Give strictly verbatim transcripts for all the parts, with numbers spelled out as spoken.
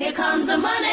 Here comes the money.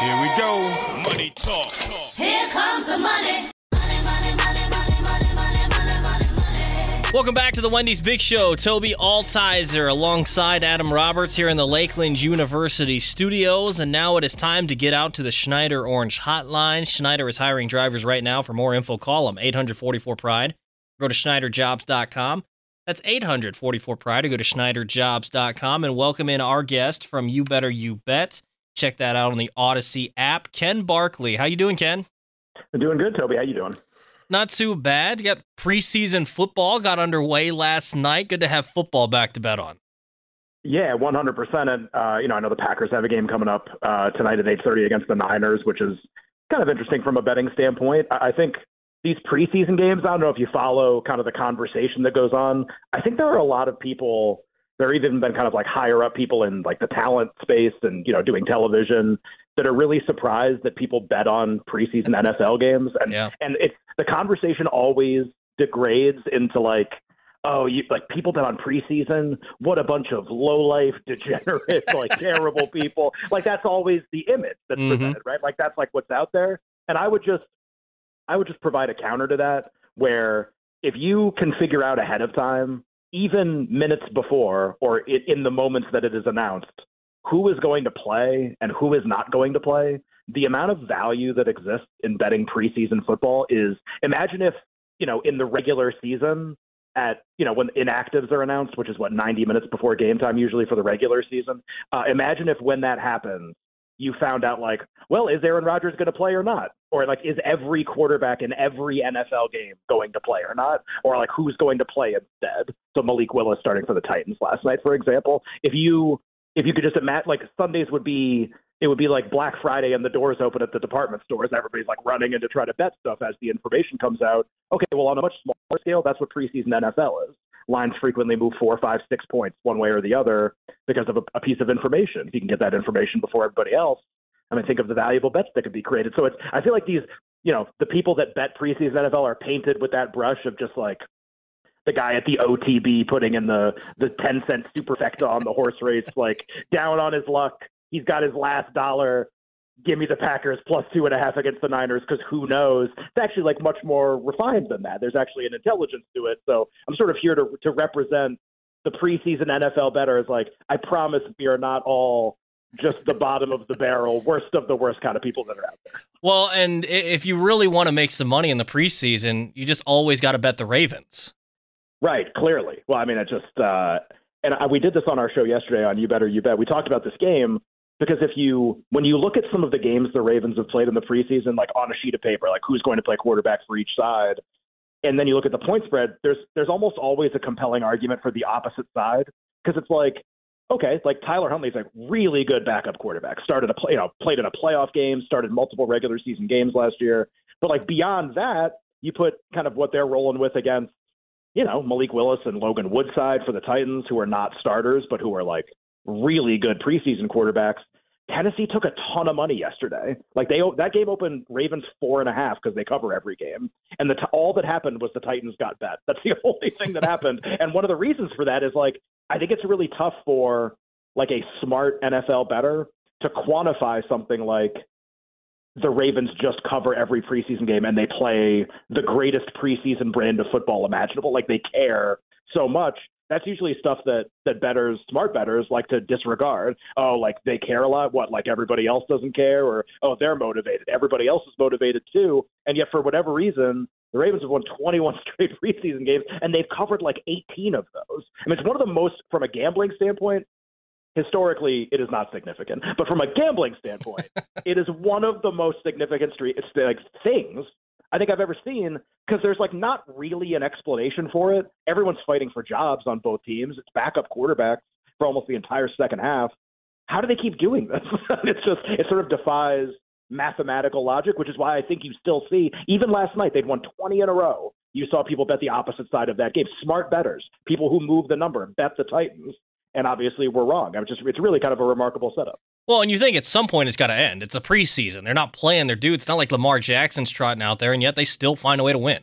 Here we go. Money talk. Here comes the money. Money, money, money, money, money, money, money, money. Welcome back to the Wendy's Big Show. Toby Altizer alongside Adam Roberts here in the Lakeland University studios. And now it is time to get out to the Schneider Orange Hotline. Schneider is hiring drivers right now. For more info, call them eight hundred forty-four P R I D E. Go to Schneider Jobs dot com. That's eight hundred forty-four P R I D E. Go to Schneider Jobs dot com and welcome in our guest from You Better You Bet. Check that out on the Odyssey app. Ken Barkley. How you doing, Ken? I'm doing good, Toby. How you doing? Not too bad. You got preseason football. Got underway last night. Good to have football back to bet on. Yeah, one hundred percent. And, uh, you know, I know the Packers have a game coming up uh, tonight at eight thirty against the Niners, which is kind of interesting from a betting standpoint. I, I think... These preseason games, I don't know if you follow kind of the conversation that goes on. I think there are a lot of people, there have even been kind of like higher up people in like the talent space and, you know, doing television that are really surprised that people bet on preseason N F L games. And yeah. and it's the conversation always degrades into like, oh, you like people bet on preseason. What a bunch of lowlife, degenerate, like terrible people. Like that's always the image that's mm-hmm. presented, right? Like that's like what's out there. And I would just, I would just provide a counter to that, where if you can figure out ahead of time, even minutes before or it, in the moments that it is announced, who is going to play and who is not going to play, the amount of value that exists in betting preseason football is, imagine if, you know, in the regular season at, you know, when inactives are announced, which is what, ninety minutes before game time, usually for the regular season. Uh, imagine if when that happens, you found out like, well, is Aaron Rodgers going to play or not? Or like, is every quarterback in every N F L game going to play or not? Or like, who's going to play instead? So Malik Willis starting for the Titans last night, for example. If you if you could just imagine, like Sundays would be, it would be like Black Friday and the doors open at the department stores. Everybody's like running in to try to bet stuff as the information comes out. Okay, well, on a much smaller scale, that's what preseason N F L is. Lines frequently move four, five, six points one way or the other because of a, a piece of information. If you can get that information before everybody else, I mean, think of the valuable bets that could be created. So it's, I feel like these, you know, the people that bet preseason N F L are painted with that brush of just like the guy at the O T B putting in the, the ten cent superfecta on the horse race, like down on his luck. He's got his last dollar. Give me the Packers plus two and a half against the Niners because who knows? It's actually like much more refined than that. There's actually an intelligence to it. So I'm sort of here to to represent the preseason N F L better as like, I promise we are not all just the bottom of the barrel, worst of the worst kind of people that are out there. Well, and if you really want to make some money in the preseason, you just always got to bet the Ravens. Right, clearly. Well, I mean, it just uh, – and I, we did this on our show yesterday on You Better You Bet. We talked about this game. Because if you, when you look at some of the games the Ravens have played in the preseason, like on a sheet of paper, like who's going to play quarterback for each side, and then you look at the point spread, there's there's almost always a compelling argument for the opposite side because it's like, okay, like Tyler Huntley's like really good backup quarterback, started a play, you know, played in a playoff game, started multiple regular season games last year, but like beyond that, you put kind of what they're rolling with against, you know, Malik Willis and Logan Woodside for the Titans, who are not starters but who are like really good preseason quarterbacks. Tennessee took a ton of money yesterday. Like they that game opened Ravens four and a half because they cover every game. And the, all that happened was the Titans got bet. That's the only thing that happened. And one of the reasons for that is like, I think it's really tough for like a smart N F L bettor to quantify something like the Ravens just cover every preseason game and they play the greatest preseason brand of football imaginable. Like they care so much. that's usually stuff that, that bettors, smart bettors, like to disregard. Oh, like they care a lot? What, like everybody else doesn't care? Or, oh, they're motivated. Everybody else is motivated too. And yet, for whatever reason, the Ravens have won twenty-one straight preseason games, and they've covered like eighteen of those. I mean, it's one of the most, from a gambling standpoint, historically, it is not significant. But from a gambling standpoint, it is one of the most significant street, like, things I think I've ever seen, because there's like not really an explanation for it. Everyone's fighting for jobs on both teams. It's backup quarterbacks for almost the entire second half. How do they keep doing this? It's just, it sort of defies mathematical logic, which is why I think you still see, even last night, they'd won twenty in a row. You saw people bet the opposite side of that game. Smart bettors, people who move the number, bet the Titans. And obviously we're wrong. I was just, it's really kind of a remarkable setup. Well, and you think at some point it's got to end. It's a preseason. They're not playing their dudes. It's not like Lamar Jackson's trotting out there, and yet they still find a way to win.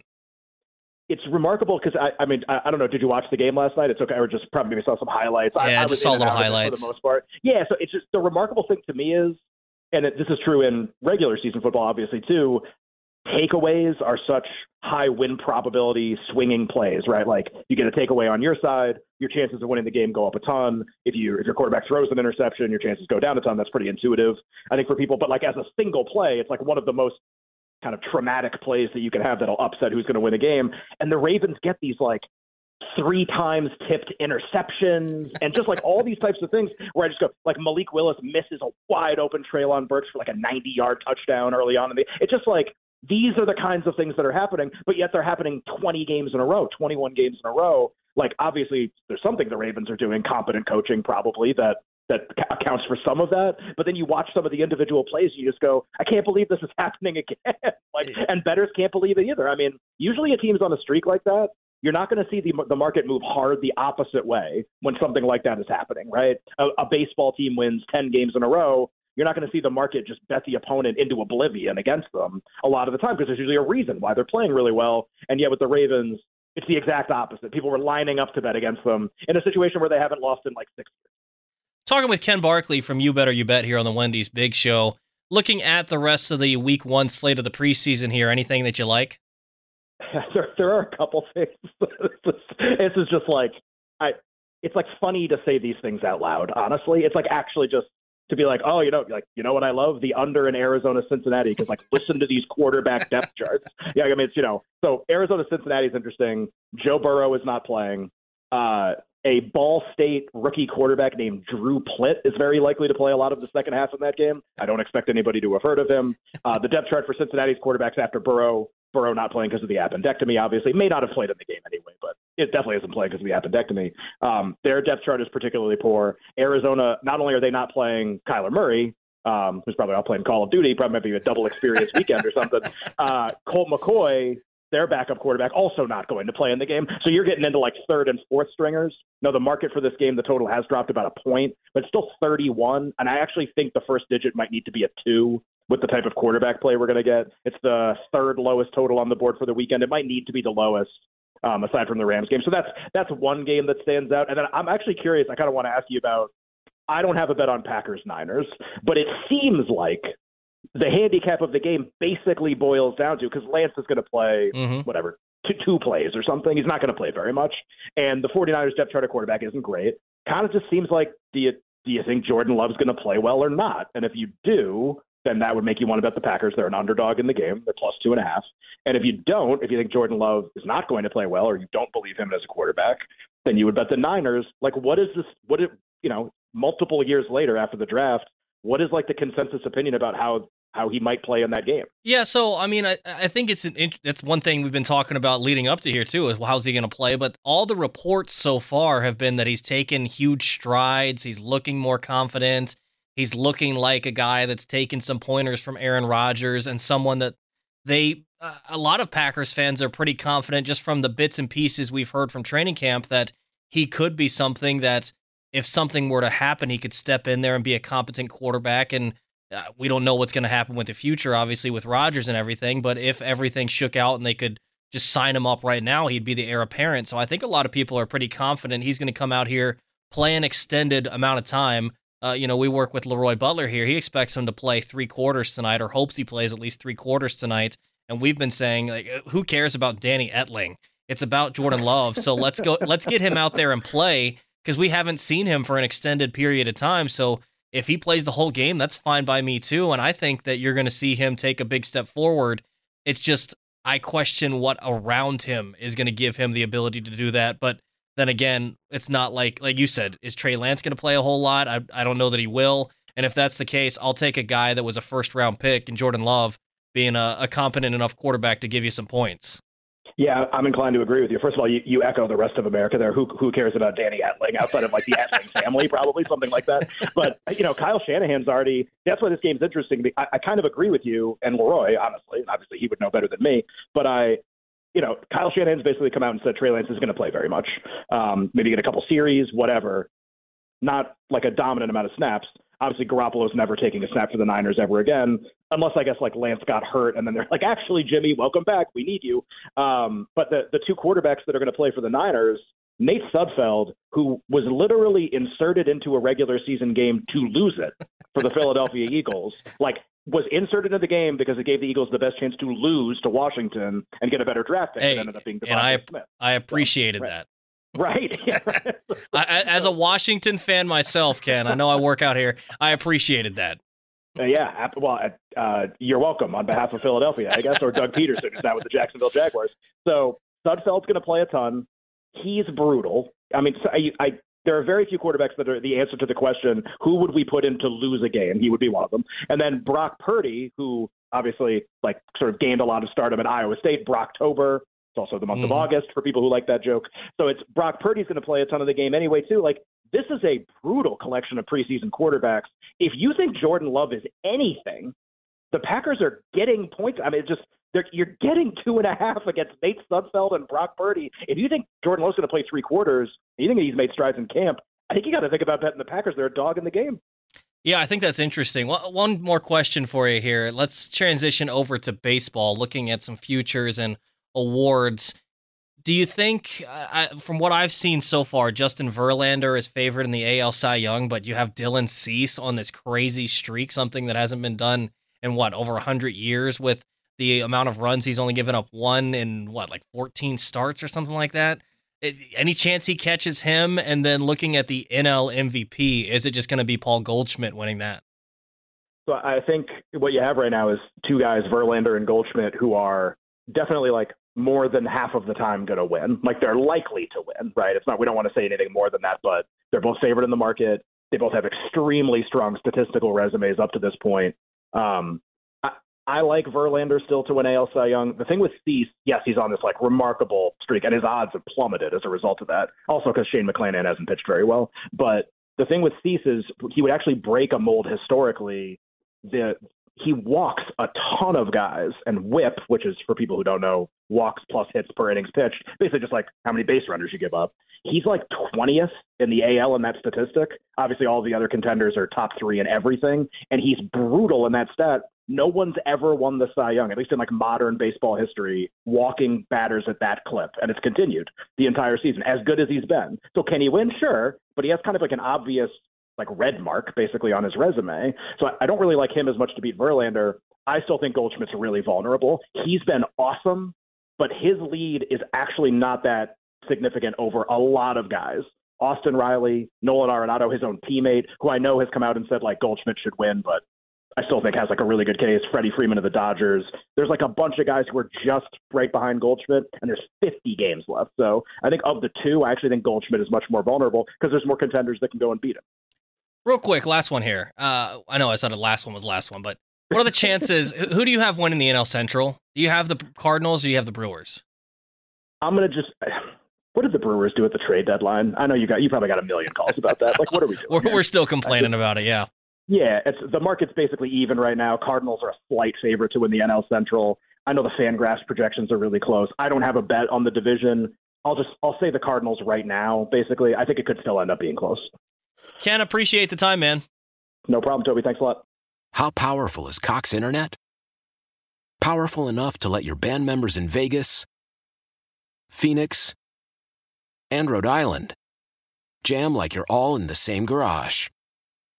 It's remarkable because, I, I mean, I, I don't know. Did you watch the game last night? It's okay. I just probably maybe saw some highlights. Yeah, I, I, I just saw little highlights. For the most part. Yeah, so it's just the remarkable thing to me is, and it, this is true in regular season football, obviously, too, takeaways are such high win probability swinging plays, right? Like you get a takeaway on your side, your chances of winning the game go up a ton. If you if your quarterback throws an interception, your chances go down a ton. That's pretty intuitive, I think, for people. But like as a single play, it's like one of the most kind of traumatic plays that you can have that'll upset who's going to win a game. And the Ravens get these like three times tipped interceptions and just like all these types of things where I just go, like Malik Willis misses a wide open trail on Birch for like a ninety-yard touchdown early on in the, it's just like, these are the kinds of things that are happening, but yet they're happening twenty games in a row, twenty-one games in a row. Like, obviously, there's something the Ravens are doing, competent coaching probably, that that accounts for some of that. But then you watch some of the individual plays, and you just go, I can't believe this is happening again. Like, and bettors can't believe it either. I mean, usually a team's on a streak like that. You're not going to see the the market move hard the opposite way when something like that is happening, right? A, a baseball team wins ten games in a row. You're not going to see the market just bet the opponent into oblivion against them a lot of the time because there's usually a reason why they're playing really well. And yet with the Ravens, it's the exact opposite. People were lining up to bet against them in a situation where they haven't lost in like six years. Talking with Ken Barkley from You Better You Bet here on the Wendy's Big Show. Looking at the rest of the week one slate of the preseason here, anything that you like? there, there are a couple things. This is just like, I. it's like funny to say these things out loud, honestly. It's like actually just, to be like, oh, you know, like, you know what I love? The under in Arizona, Cincinnati, because like, listen to these quarterback depth charts. Yeah, I mean, it's, you know, so Arizona, Cincinnati is interesting. Joe Burrow is not playing. Uh, a Ball State rookie quarterback named Drew Plitt is very likely to play a lot of the second half in that game. I don't expect anybody to have heard of him. Uh, the depth chart for Cincinnati's quarterbacks after Burrow, Burrow not playing because of the appendectomy, obviously, may not have played in the game anyway, but it definitely isn't playing because of the appendectomy. Um, their depth chart is particularly poor. Arizona, not only are they not playing Kyler Murray, um, who's probably out playing Call of Duty, probably might be a double experience weekend or something. Uh, Colt McCoy, their backup quarterback, also not going to play in the game. So you're getting into like third and fourth stringers. No, the market for this game, the total has dropped about a point, but it's still thirty-one. And I actually think the first digit might need to be a two. With the type of quarterback play we're going to get, it's the third lowest total on the board for the weekend. It might need to be the lowest, um, aside from the Rams game. So that's that's one game that stands out. And then I'm actually curious. I kind of want to ask you about. I don't have a bet on Packers Niners, but it seems like the handicap of the game basically boils down to because Lance is going to play mm-hmm. whatever two, two plays or something. He's not going to play very much, and the 49ers depth chart of quarterback isn't great. Kind of just seems like do you do you think Jordan Love's going to play well or not? And if you do, then that would make you want to bet the Packers. They're an underdog in the game. They're plus two and a half. And if you don't, if you think Jordan Love is not going to play well or you don't believe him as a quarterback, then you would bet the Niners. Like, what is this? What is, you know, multiple years later after the draft, what is like the consensus opinion about how, how he might play in that game? Yeah, so, I mean, I, I think it's an int- that's one thing we've been talking about leading up to here, too, is well, how's he going to play? But all the reports so far have been that he's taken huge strides. He's looking more confident. He's looking like a guy that's taken some pointers from Aaron Rodgers and someone that they, uh, a lot of Packers fans are pretty confident just from the bits and pieces we've heard from training camp that he could be something that if something were to happen, he could step in there and be a competent quarterback. And uh, we don't know what's going to happen with the future, obviously, with Rodgers and everything. But if everything shook out and they could just sign him up right now, he'd be the heir apparent. So I think a lot of people are pretty confident he's going to come out here, play an extended amount of time. Uh, you know, we work with Leroy Butler here. He expects him to play three quarters tonight, or hopes he plays at least three quarters tonight. And we've been saying, like, who cares about Danny Etling? It's about Jordan Love. So let's go. Let's get him out there and play, because we haven't seen him for an extended period of time. So if he plays the whole game, that's fine by me too. And I think that you're going to see him take a big step forward. It's just, I question what around him is going to give him the ability to do that. But then again, it's not like, like you said, is Trey Lance going to play a whole lot? I, I don't know that he will. And if that's the case, I'll take a guy that was a first round pick and Jordan Love being a, a competent enough quarterback to give you some points. Yeah, I'm inclined to agree with you. First of all, you, you echo the rest of America there. Who who cares about Danny Etling outside of like the Etling family, probably something like that. But, you know, Kyle Shanahan's already – that's why this game's interesting. I, I kind of agree with you and Leroy, honestly. And obviously, he would know better than me. But I – you know, Kyle Shanahan's basically come out and said Trey Lance is going to play very much. Um, maybe get a couple series, whatever. Not like a dominant amount of snaps. Obviously, Garoppolo's never taking a snap for the Niners ever again, unless, I guess, like Lance got hurt, and then they're like, actually, Jimmy, welcome back. We need you. Um, but the, the two quarterbacks that are going to play for the Niners, Nate Sudfeld, who was literally inserted into a regular season game to lose it for the Philadelphia Eagles, like was inserted into the game because it gave the Eagles the best chance to lose to Washington and get a better draft pick. Hey, it ended up being DeVonta and I, Smith. I appreciated so, right. that. Right. Yeah, right. I, as a Washington fan myself, Ken, I know I work out here. I appreciated that. Uh, yeah. Well, uh, you're welcome on behalf of Philadelphia, I guess, or Doug Peterson, who's now with the Jacksonville Jaguars. So Sudfeld's going to play a ton. He's brutal. I mean, I, I, there are very few quarterbacks that are the answer to the question, who would we put in to lose a game? He would be one of them. And then Brock Purdy, who obviously like sort of gained a lot of stardom at Iowa State, Brocktober. It's also the month mm. of August for people who like that joke. So it's Brock Purdy's going to play a ton of the game anyway, too. Like, this is a brutal collection of preseason quarterbacks. If you think Jordan Love is anything, the Packers are getting points. I mean, it's just you're getting two and a half against Nate Sudfeld and Brock Purdy. If you think Jordan Love's going to play three quarters, and you think he's made strides in camp, I think you got to think about betting the Packers. They're a dog in the game. Yeah, I think that's interesting. Well, one more question for you here. Let's transition over to baseball, looking at some futures and awards. Do you think, uh, I, from what I've seen so far, Justin Verlander is favored in the A L Cy Young, but you have Dylan Cease on this crazy streak, something that hasn't been done in, what, over one hundred years with the amount of runs he's only given up one in, what, like fourteen starts or something like that? It, any chance he catches him? And then looking at the N L M V P, is it just going to be Paul Goldschmidt winning that? So I think what you have right now is two guys, Verlander and Goldschmidt, who are definitely like more than half of the time going to win. Like they're likely to win, right? It's not, we don't want to say anything more than that, but they're both favored in the market. They both have extremely strong statistical resumes up to this point. Um, I, I like Verlander still to win A L Cy Young. The thing with Cease, yes, he's on this like remarkable streak and his odds have plummeted as a result of that. Also because Shane McClanahan hasn't pitched very well. But the thing with Cease is he would actually break a mold historically. The, He walks a ton of guys and whip, which is for people who don't know, walks plus hits per innings pitched, basically just like how many base runners you give up. He's like twentieth in the A L in that statistic. Obviously, all the other contenders are top three in everything, and he's brutal in that stat. No one's ever won the Cy Young, at least in like modern baseball history, walking batters at that clip, and it's continued the entire season, as good as he's been. So can he win? Sure, but he has kind of like an obvious like red mark basically on his resume. So I don't really like him as much to beat Verlander. I still think Goldschmidt's really vulnerable. He's been awesome, but his lead is actually not that significant over a lot of guys. Austin Riley, Nolan Arenado, his own teammate, who I know has come out and said like Goldschmidt should win, but I still think has like a really good case. Freddie Freeman of the Dodgers. There's like a bunch of guys who are just right behind Goldschmidt, and there's fifty games left. So I think of the two, I actually think Goldschmidt is much more vulnerable because there's more contenders that can go and beat him. Real quick, last one here. Uh, I know I said the last one was last one, but what are the chances? Who do you have winning the N L Central? Do you have the Cardinals or do you have the Brewers? I'm going to just – what did the Brewers do at the trade deadline? I know you got you probably got a million calls about that. Like, what are we doing? we're, we're still complaining about it, yeah. Yeah, it's, the market's basically even right now. Cardinals are a slight favorite to win the N L Central. I know the FanGraphs projections are really close. I don't have a bet on the division. I'll just – I'll say the Cardinals right now, basically. I think it could still end up being close. Ken, appreciate the time, man. No problem, Toby. Thanks a lot. How powerful is Cox Internet? Powerful enough to let your band members in Vegas, Phoenix, and Rhode Island jam like you're all in the same garage.